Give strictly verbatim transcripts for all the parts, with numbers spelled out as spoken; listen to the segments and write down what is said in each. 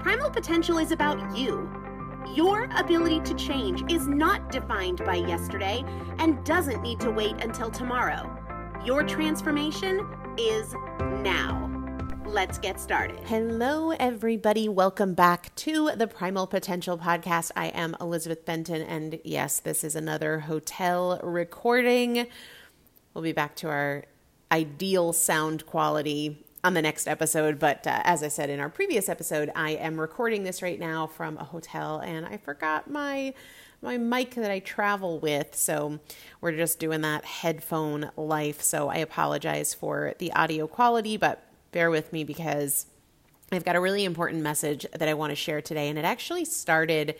Primal Potential is about you. Your ability to change is not defined by yesterday and doesn't need to wait until tomorrow. Your transformation is now. Let's get started. Hello, everybody. Welcome back to the Primal Potential podcast. I am Elizabeth Benton, and yes, this is another hotel recording. We'll be back to our ideal sound quality on the next episode. But uh, as I said in our previous episode, I am recording this right now from a hotel, and I forgot my my mic that I travel with. So we're just doing that headphone life. So I apologize for the audio quality, but bear with me because I've got a really important message that I want to share today. And it actually started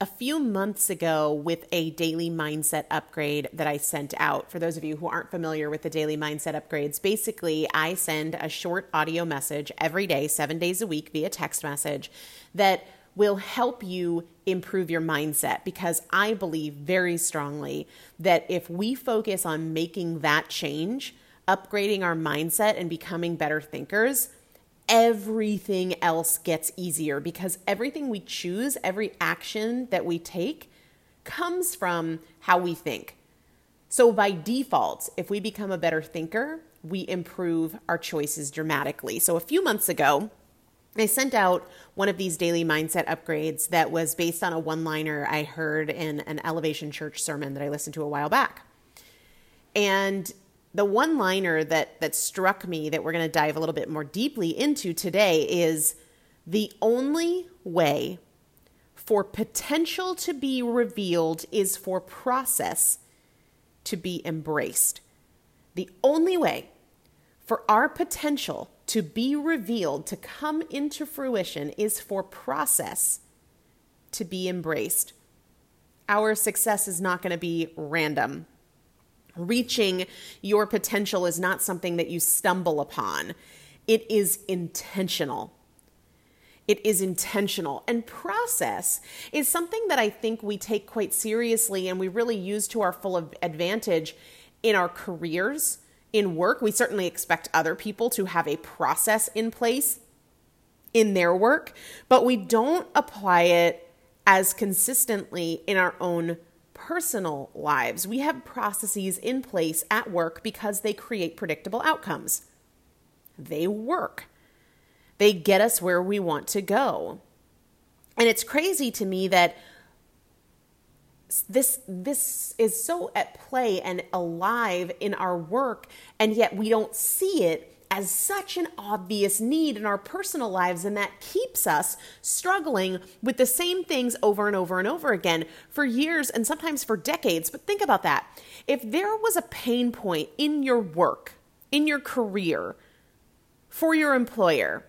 a few months ago with a daily mindset upgrade that I sent out. For those of you who aren't familiar with the daily mindset upgrades, basically I send a short audio message every day, seven days a week via text message that will help you improve your mindset, because I believe very strongly that if we focus on making that change, upgrading our mindset and becoming better thinkers, everything else gets easier, because everything we choose, every action that we take comes from how we think. So by default, if we become a better thinker, we improve our choices dramatically. So a few months ago, I sent out one of these daily mindset upgrades that was based on a one-liner I heard in an Elevation Church sermon that I listened to a while back. And the one-liner that that struck me, that we're going to dive a little bit more deeply into today, is the only way for potential to be revealed is for process to be embraced. The only way for our potential to be revealed, to come into fruition, is for process to be embraced. Our success is not going to be random. Reaching your potential is not something that you stumble upon. It is intentional. It is intentional. And process is something that I think we take quite seriously and we really use to our full advantage in our careers, in work. We certainly expect other people to have a process in place in their work, but we don't apply it as consistently in our own personal lives. We have processes in place at work because they create predictable outcomes. They work. They get us where we want to go. And it's crazy to me that this this is so at play and alive in our work, and yet we don't see it as such an obvious need in our personal lives, and that keeps us struggling with the same things over and over and over again for years and sometimes for decades. But think about that. If there was a pain point in your work, in your career, for your employer,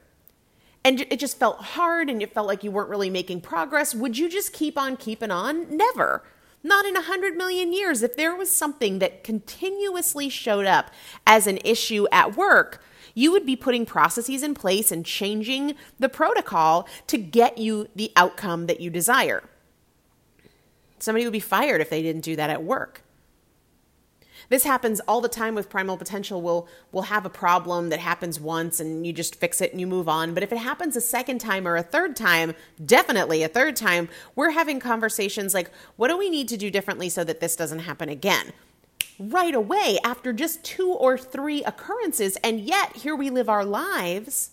and it just felt hard and it felt like you weren't really making progress, would you just keep on keeping on? Never. Not in a hundred million years. If there was something that continuously showed up as an issue at work, you would be putting processes in place and changing the protocol to get you the outcome that you desire. Somebody would be fired if they didn't do that at work. This happens all the time with Primal Potential. We'll, we'll have a problem that happens once and you just fix it and you move on. But if it happens a second time or a third time, definitely a third time, we're having conversations like, what do we need to do differently so that this doesn't happen again? Right away, after just two or three occurrences, and yet here we live our lives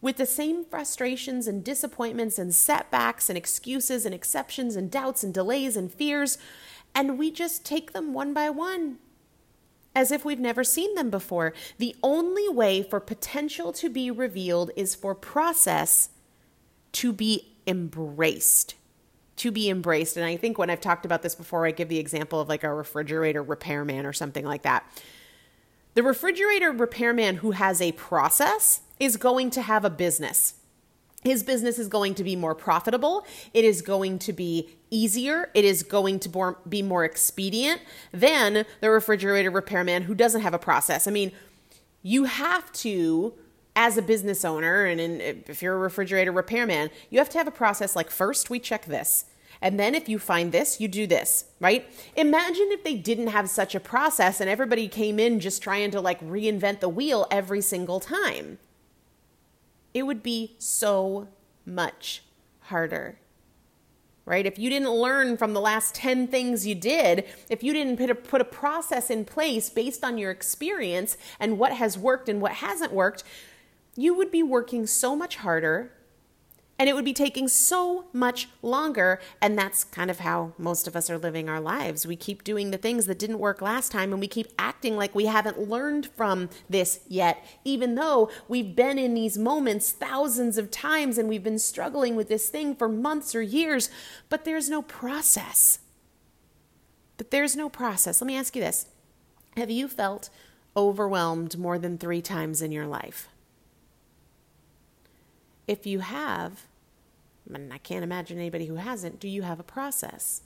with the same frustrations and disappointments and setbacks and excuses and exceptions and doubts and delays and fears, and we just take them one by one as if we've never seen them before. The only way for potential to be revealed is for process to be embraced. To be embraced. And I think when I've talked about this before, I give the example of like a refrigerator repairman or something like that. The refrigerator repairman who has a process is going to have a business. His business is going to be more profitable. It is going to be easier. It is going to be more expedient than the refrigerator repairman who doesn't have a process. I mean, you have to, as a business owner, and in, if you're a refrigerator repairman, you have to have a process like, first we check this. And then if you find this, you do this, right? Imagine if they didn't have such a process and everybody came in just trying to like reinvent the wheel every single time. It would be so much harder, right? If you didn't learn from the last ten things you did, if you didn't put a, put a process in place based on your experience and what has worked and what hasn't worked, you would be working so much harder And it would be taking so much longer. And that's kind of how most of us are living our lives. We keep doing the things that didn't work last time, and we keep acting like we haven't learned from this yet, even though we've been in these moments thousands of times and we've been struggling with this thing for months or years, but there's no process. But there's no process. Let me ask you this. Have you felt overwhelmed more than three times in your life? If you have, and I can't imagine anybody who hasn't, do you have a process?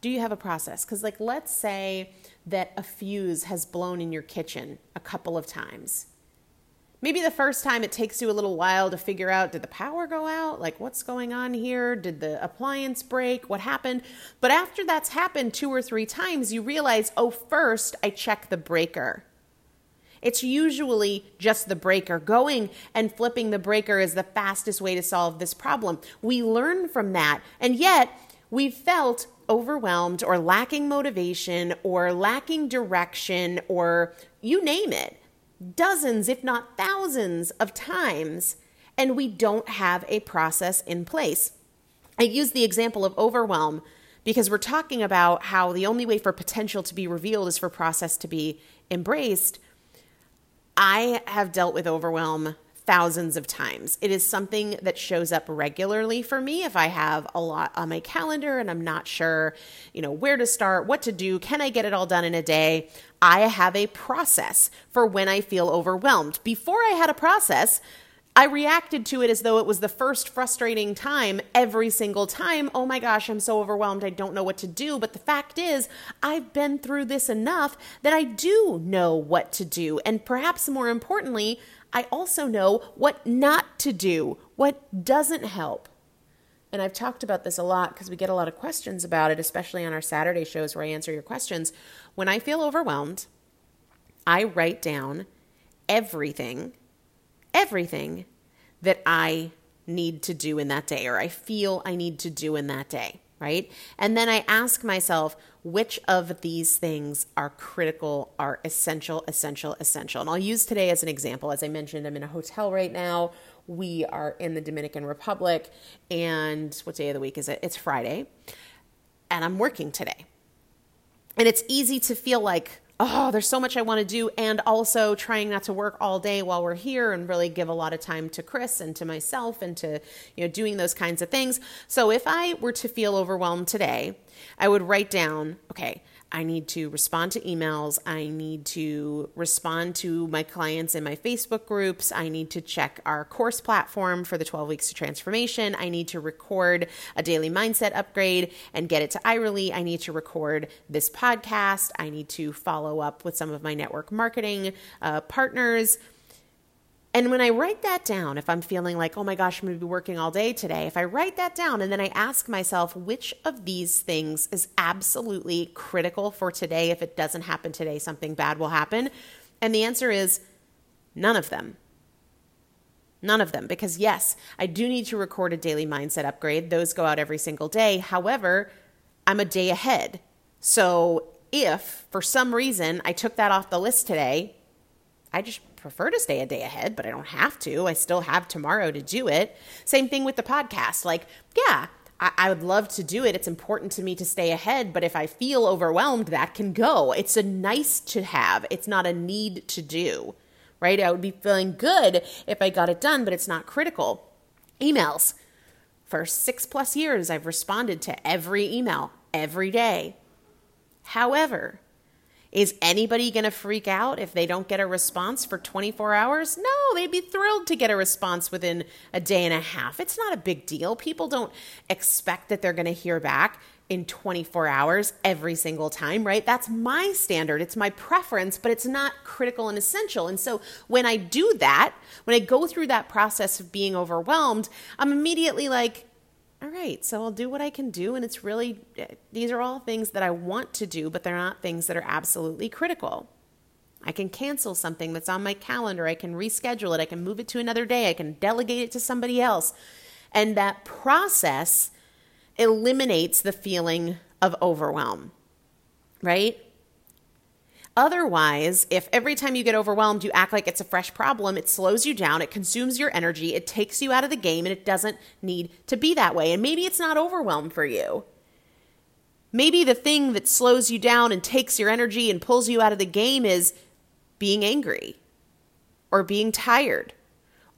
Do you have a process? Because like, let's say that a fuse has blown in your kitchen a couple of times. Maybe the first time it takes you a little while to figure out, did the power go out? Like, what's going on here? Did the appliance break? What happened? But after that's happened two or three times, you realize, oh, first I check the breaker. It's usually just the breaker. Going and flipping the breaker is the fastest way to solve this problem. We learn from that, and yet we've felt overwhelmed or lacking motivation or lacking direction or you name it, dozens if not thousands of times, and we don't have a process in place. I use the example of overwhelm because we're talking about how the only way for potential to be revealed is for process to be embraced. I have dealt with overwhelm thousands of times. It is something that shows up regularly for me if I have a lot on my calendar and I'm not sure, you know, where to start, what to do, can I get it all done in a day? I have a process for when I feel overwhelmed. Before I had a process, I reacted to it as though it was the first frustrating time every single time. Oh my gosh, I'm so overwhelmed. I don't know what to do. But the fact is, I've been through this enough that I do know what to do. And perhaps more importantly, I also know what not to do, what doesn't help. And I've talked about this a lot because we get a lot of questions about it, especially on our Saturday shows where I answer your questions. When I feel overwhelmed, I write down everything everything that I need to do in that day, or I feel I need to do in that day, right? And then I ask myself, which of these things are critical, are essential, essential, essential? And I'll use today as an example. As I mentioned, I'm in a hotel right now. We are in the Dominican Republic, and what day of the week is it? It's Friday, and I'm working today. And it's easy to feel like, oh, there's so much I want to do, and also trying not to work all day while we're here and really give a lot of time to Chris and to myself and to, you know, doing those kinds of things. So if I were to feel overwhelmed today, I would write down, okay, I need to respond to emails. I need to respond to my clients in my Facebook groups. I need to check our course platform for the twelve weeks to transformation. I need to record a daily mindset upgrade and get it to iRelie. I need to record this podcast. I need to follow up with some of my network marketing uh, partners. And when I write that down, if I'm feeling like, oh my gosh, I'm going to be working all day today, if I write that down and then I ask myself, which of these things is absolutely critical for today? If it doesn't happen today, something bad will happen. And the answer is none of them. None of them. Because yes, I do need to record a daily mindset upgrade. Those go out every single day. However, I'm a day ahead. So if for some reason I took that off the list today, I just prefer to stay a day ahead, but I don't have to. I still have tomorrow to do it. Same thing with the podcast. Like, yeah, I, I would love to do it. It's important to me to stay ahead, but if I feel overwhelmed, that can go. It's a nice to have. It's not a need to do, right? I would be feeling good if I got it done, but it's not critical. Emails. For six plus years, I've responded to every email every day. However, is anybody going to freak out if they don't get a response for twenty-four hours? No, they'd be thrilled to get a response within a day and a half. It's not a big deal. People don't expect that they're going to hear back in twenty-four hours every single time, right? That's my standard. It's my preference, but it's not critical and essential. And so when I do that, when I go through that process of being overwhelmed, I'm immediately like, all right, so I'll do what I can do, and it's really, these are all things that I want to do, but they're not things that are absolutely critical. I can cancel something that's on my calendar. I can reschedule it. I can move it to another day. I can delegate it to somebody else. And that process eliminates the feeling of overwhelm, right? Otherwise, if every time you get overwhelmed, you act like it's a fresh problem, it slows you down, it consumes your energy, it takes you out of the game, and it doesn't need to be that way. And maybe it's not overwhelmed for you. Maybe the thing that slows you down and takes your energy and pulls you out of the game is being angry or being tired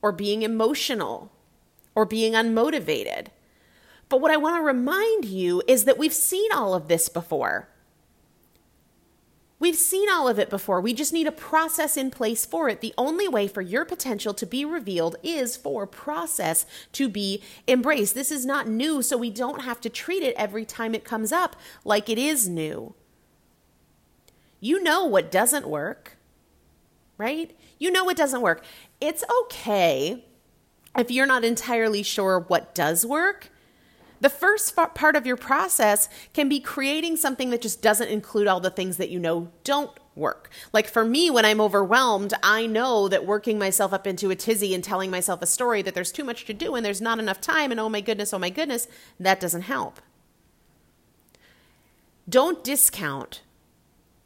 or being emotional or being unmotivated. But what I want to remind you is that we've seen all of this before. We've seen all of it before. We just need a process in place for it. The only way for your potential to be revealed is for process to be embraced. This is not new, so we don't have to treat it every time it comes up like it is new. You know what doesn't work, right? You know what doesn't work. It's okay if you're not entirely sure what does work. The first part of your process can be creating something that just doesn't include all the things that you know don't work. Like for me, when I'm overwhelmed, I know that working myself up into a tizzy and telling myself a story that there's too much to do and there's not enough time and oh my goodness, oh my goodness, that doesn't help. Don't discount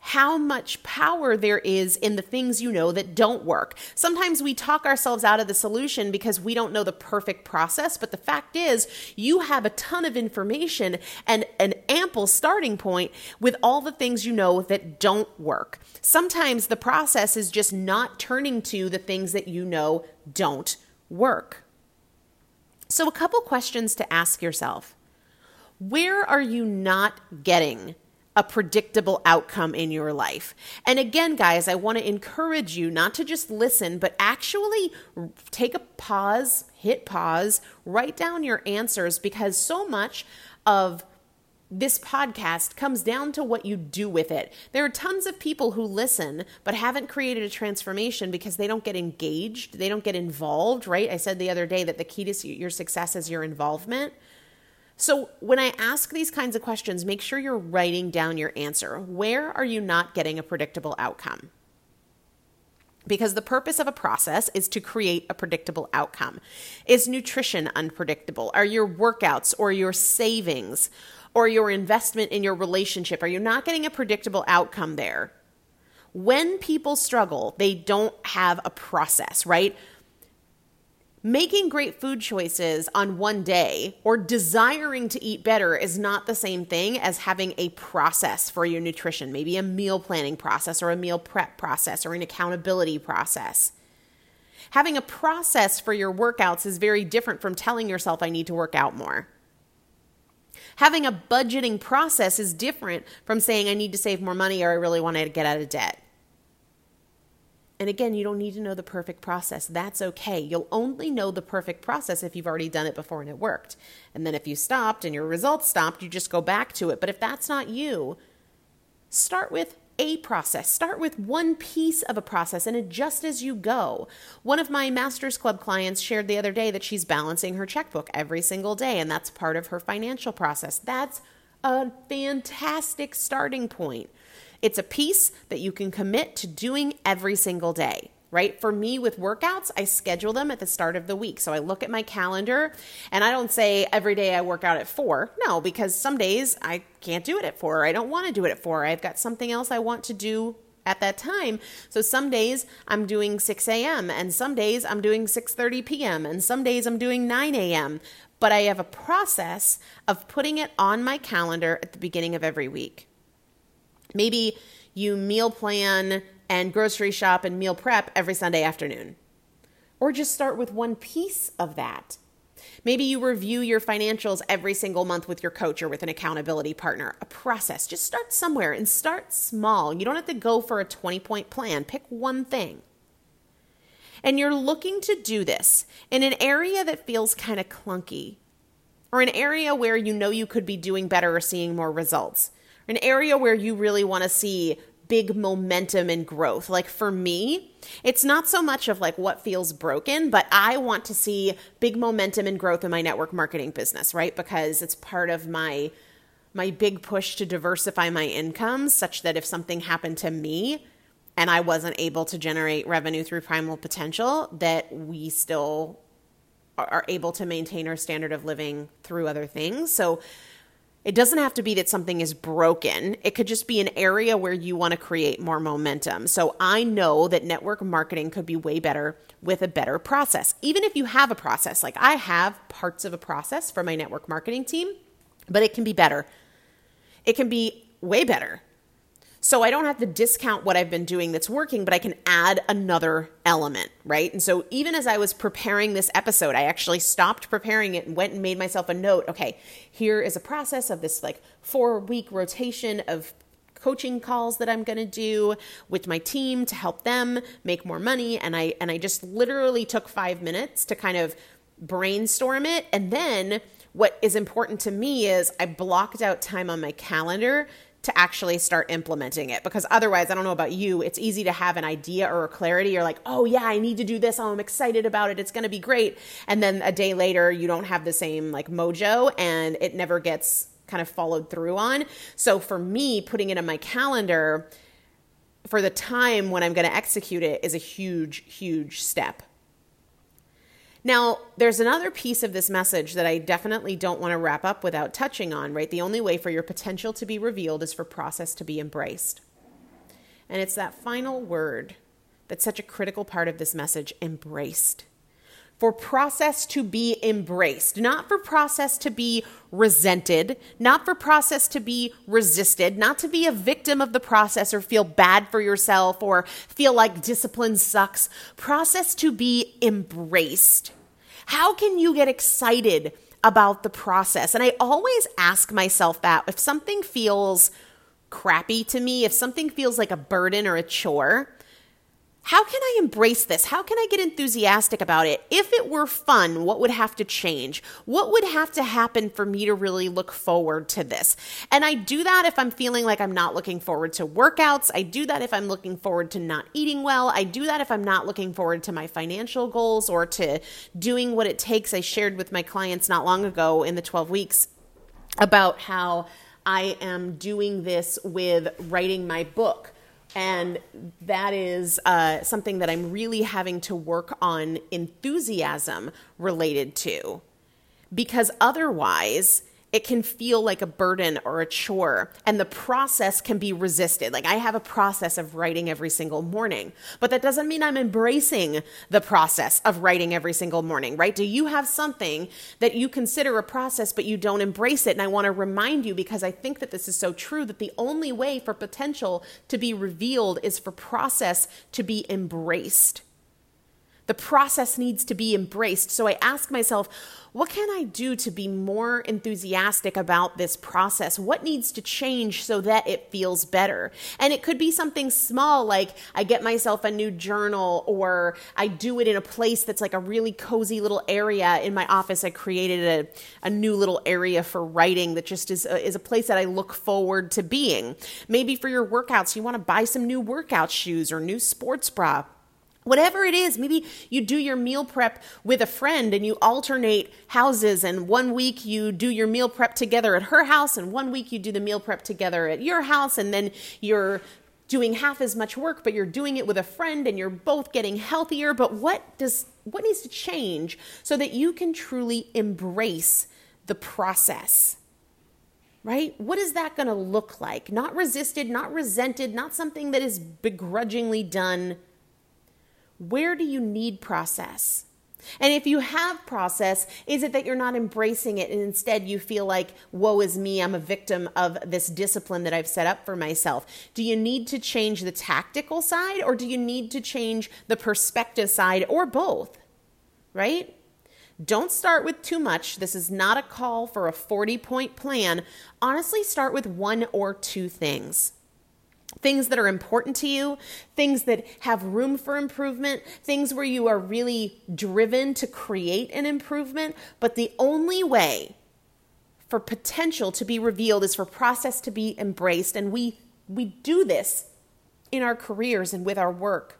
how much power there is in the things you know that don't work. Sometimes we talk ourselves out of the solution because we don't know the perfect process, but the fact is you have a ton of information and an ample starting point with all the things you know that don't work. Sometimes the process is just not turning to the things that you know don't work. So a couple questions to ask yourself. Where are you not getting a predictable outcome in your life? And again, guys, I want to encourage you not to just listen, but actually take a pause, hit pause, write down your answers, because so much of this podcast comes down to what you do with it. There are tons of people who listen but haven't created a transformation because they don't get engaged, they don't get involved, right? I said the other day that the key to your success is your involvement. So when I ask these kinds of questions, make sure you're writing down your answer. Where are you not getting a predictable outcome? Because the purpose of a process is to create a predictable outcome. Is nutrition unpredictable? Are your workouts or your savings or your investment in your relationship, are you not getting a predictable outcome there? When people struggle, they don't have a process, right? Making great food choices on one day or desiring to eat better is not the same thing as having a process for your nutrition, maybe a meal planning process or a meal prep process or an accountability process. Having a process for your workouts is very different from telling yourself, I need to work out more. Having a budgeting process is different from saying, I need to save more money or I really want to get out of debt. And again, you don't need to know the perfect process. That's okay. You'll only know the perfect process if you've already done it before and it worked. And then if you stopped and your results stopped, you just go back to it. But if that's not you, start with a process. Start with one piece of a process and adjust as you go. One of my Masters Club clients shared the other day that she's balancing her checkbook every single day, and that's part of her financial process. That's a fantastic starting point. It's a piece that you can commit to doing every single day, right? For me with workouts, I schedule them at the start of the week. So I look at my calendar and I don't say every day I work out at four. No, because some days I can't do it at four. I don't want to do it at four. I've got something else I want to do at that time. So some days I'm doing six a.m. and some days I'm doing six thirty p.m. and some days I'm doing nine a.m. But I have a process of putting it on my calendar at the beginning of every week. Maybe you meal plan and grocery shop and meal prep every Sunday afternoon. Or just start with one piece of that. Maybe you review your financials every single month with your coach or with an accountability partner. A process. Just start somewhere and start small. You don't have to go for a twenty-point plan. Pick one thing. And you're looking to do this in an area that feels kind of clunky, or an area where you know you could be doing better or seeing more results. An area where you really want to see big momentum and growth. Like for me, it's not so much of like what feels broken, but I want to see big momentum and growth in my network marketing business, right? Because it's part of my my big push to diversify my income such that if something happened to me and I wasn't able to generate revenue through Primal Potential, that we still are able to maintain our standard of living through other things. So It doesn't have to be that something is broken. It could just be an area where you want to create more momentum. So I know that network marketing could be way better with a better process. Even if you have a process, like I have parts of a process for my network marketing team, but it can be better. It can be way better. So I don't have to discount what I've been doing that's working, but I can add another element, right? And so even as I was preparing this episode, I actually stopped preparing it and went and made myself a note. Okay, here is a process of this like four-week rotation of coaching calls that I'm going to do with my team to help them make more money. And I and I just literally took five minutes to kind of brainstorm it. And then what is important to me is I blocked out time on my calendar to actually start implementing it. Because otherwise, I don't know about you, it's easy to have an idea or a clarity. You're like, oh yeah, I need to do this. Oh, I'm excited about it. It's going to be great. And then a day later, you don't have the same like mojo and it never gets kind of followed through on. So for me, putting it in my calendar for the time when I'm going to execute it is a huge, huge step. Now, there's another piece of this message that I definitely don't want to wrap up without touching on, right? The only way for your potential to be revealed is for process to be embraced. And it's that final word that's such a critical part of this message, embraced. For process to be embraced, not for process to be resented, not for process to be resisted, not to be a victim of the process or feel bad for yourself or feel like discipline sucks. Process to be embraced. How can you get excited about the process? And I always ask myself that if something feels crappy to me, if something feels like a burden or a chore, how can I embrace this? How can I get enthusiastic about it? If it were fun, what would have to change? What would have to happen for me to really look forward to this? And I do that if I'm feeling like I'm not looking forward to workouts. I do that if I'm looking forward to not eating well. I do that if I'm not looking forward to my financial goals or to doing what it takes. I shared with my clients not long ago in the twelve weeks about how I am doing this with writing my book. And that is uh, something that I'm really having to work on enthusiasm related to, because otherwise it can feel like a burden or a chore, and the process can be resisted. Like I have a process of writing every single morning, but that doesn't mean I'm embracing the process of writing every single morning, right? Do you have something that you consider a process, but you don't embrace it? And I want to remind you, because I think that this is so true, that the only way for potential to be revealed is for process to be embraced. The process needs to be embraced. So I ask myself, what can I do to be more enthusiastic about this process? What needs to change so that it feels better? And it could be something small, like I get myself a new journal, or I do it in a place that's like a really cozy little area. In my office, I created a, a new little area for writing that just is a, is a place that I look forward to being. Maybe for your workouts, you want to buy some new workout shoes or new sports bra. Whatever it is, maybe you do your meal prep with a friend and you alternate houses, and one week you do your meal prep together at her house and one week you do the meal prep together at your house, and then you're doing half as much work, but you're doing it with a friend and you're both getting healthier. But what does what needs to change so that you can truly embrace the process? Right? What is that going to look like? Not resisted, not resented, not something that is begrudgingly done. Where do you need process? And if you have process, is it that you're not embracing it and instead you feel like, woe is me, I'm a victim of this discipline that I've set up for myself? Do you need to change the tactical side, or do you need to change the perspective side, or both, right? Don't start with too much. This is not a call for a forty-point plan. Honestly, start with one or two things. Things that are important to you, things that have room for improvement, things where you are really driven to create an improvement. But the only way for potential to be revealed is for process to be embraced. And we we do this in our careers and with our work.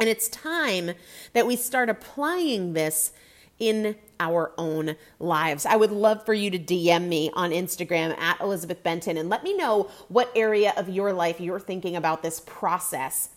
And it's time that we start applying this in our own lives. I would love for you to D M me on Instagram at Elizabeth Benton and let me know what area of your life you're thinking about this process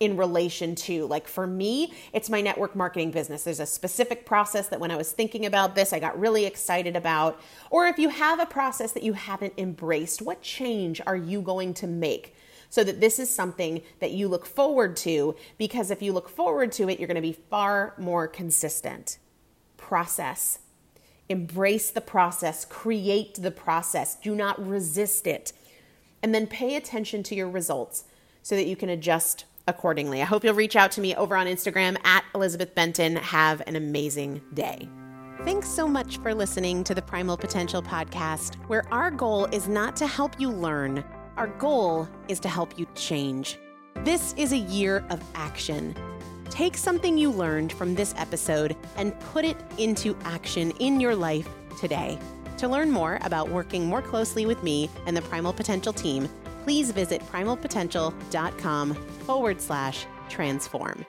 in relation to. Like for me, it's my network marketing business. There's a specific process that when I was thinking about this, I got really excited about. Or if you have a process that you haven't embraced, what change are you going to make so that this is something that you look forward to? Because if you look forward to it, you're going to be far more consistent. Process. Embrace the process. Create the process. Do not resist it. And then pay attention to your results so that you can adjust accordingly. I hope you'll reach out to me over on Instagram at Elizabeth Benton. Have an amazing day. Thanks so much for listening to the Primal Potential podcast, where our goal is not to help you learn. Our goal is to help you change. This is a year of action. Take something you learned from this episode and put it into action in your life today. To learn more about working more closely with me and the Primal Potential team, please visit primalpotential dot com forward slash transform.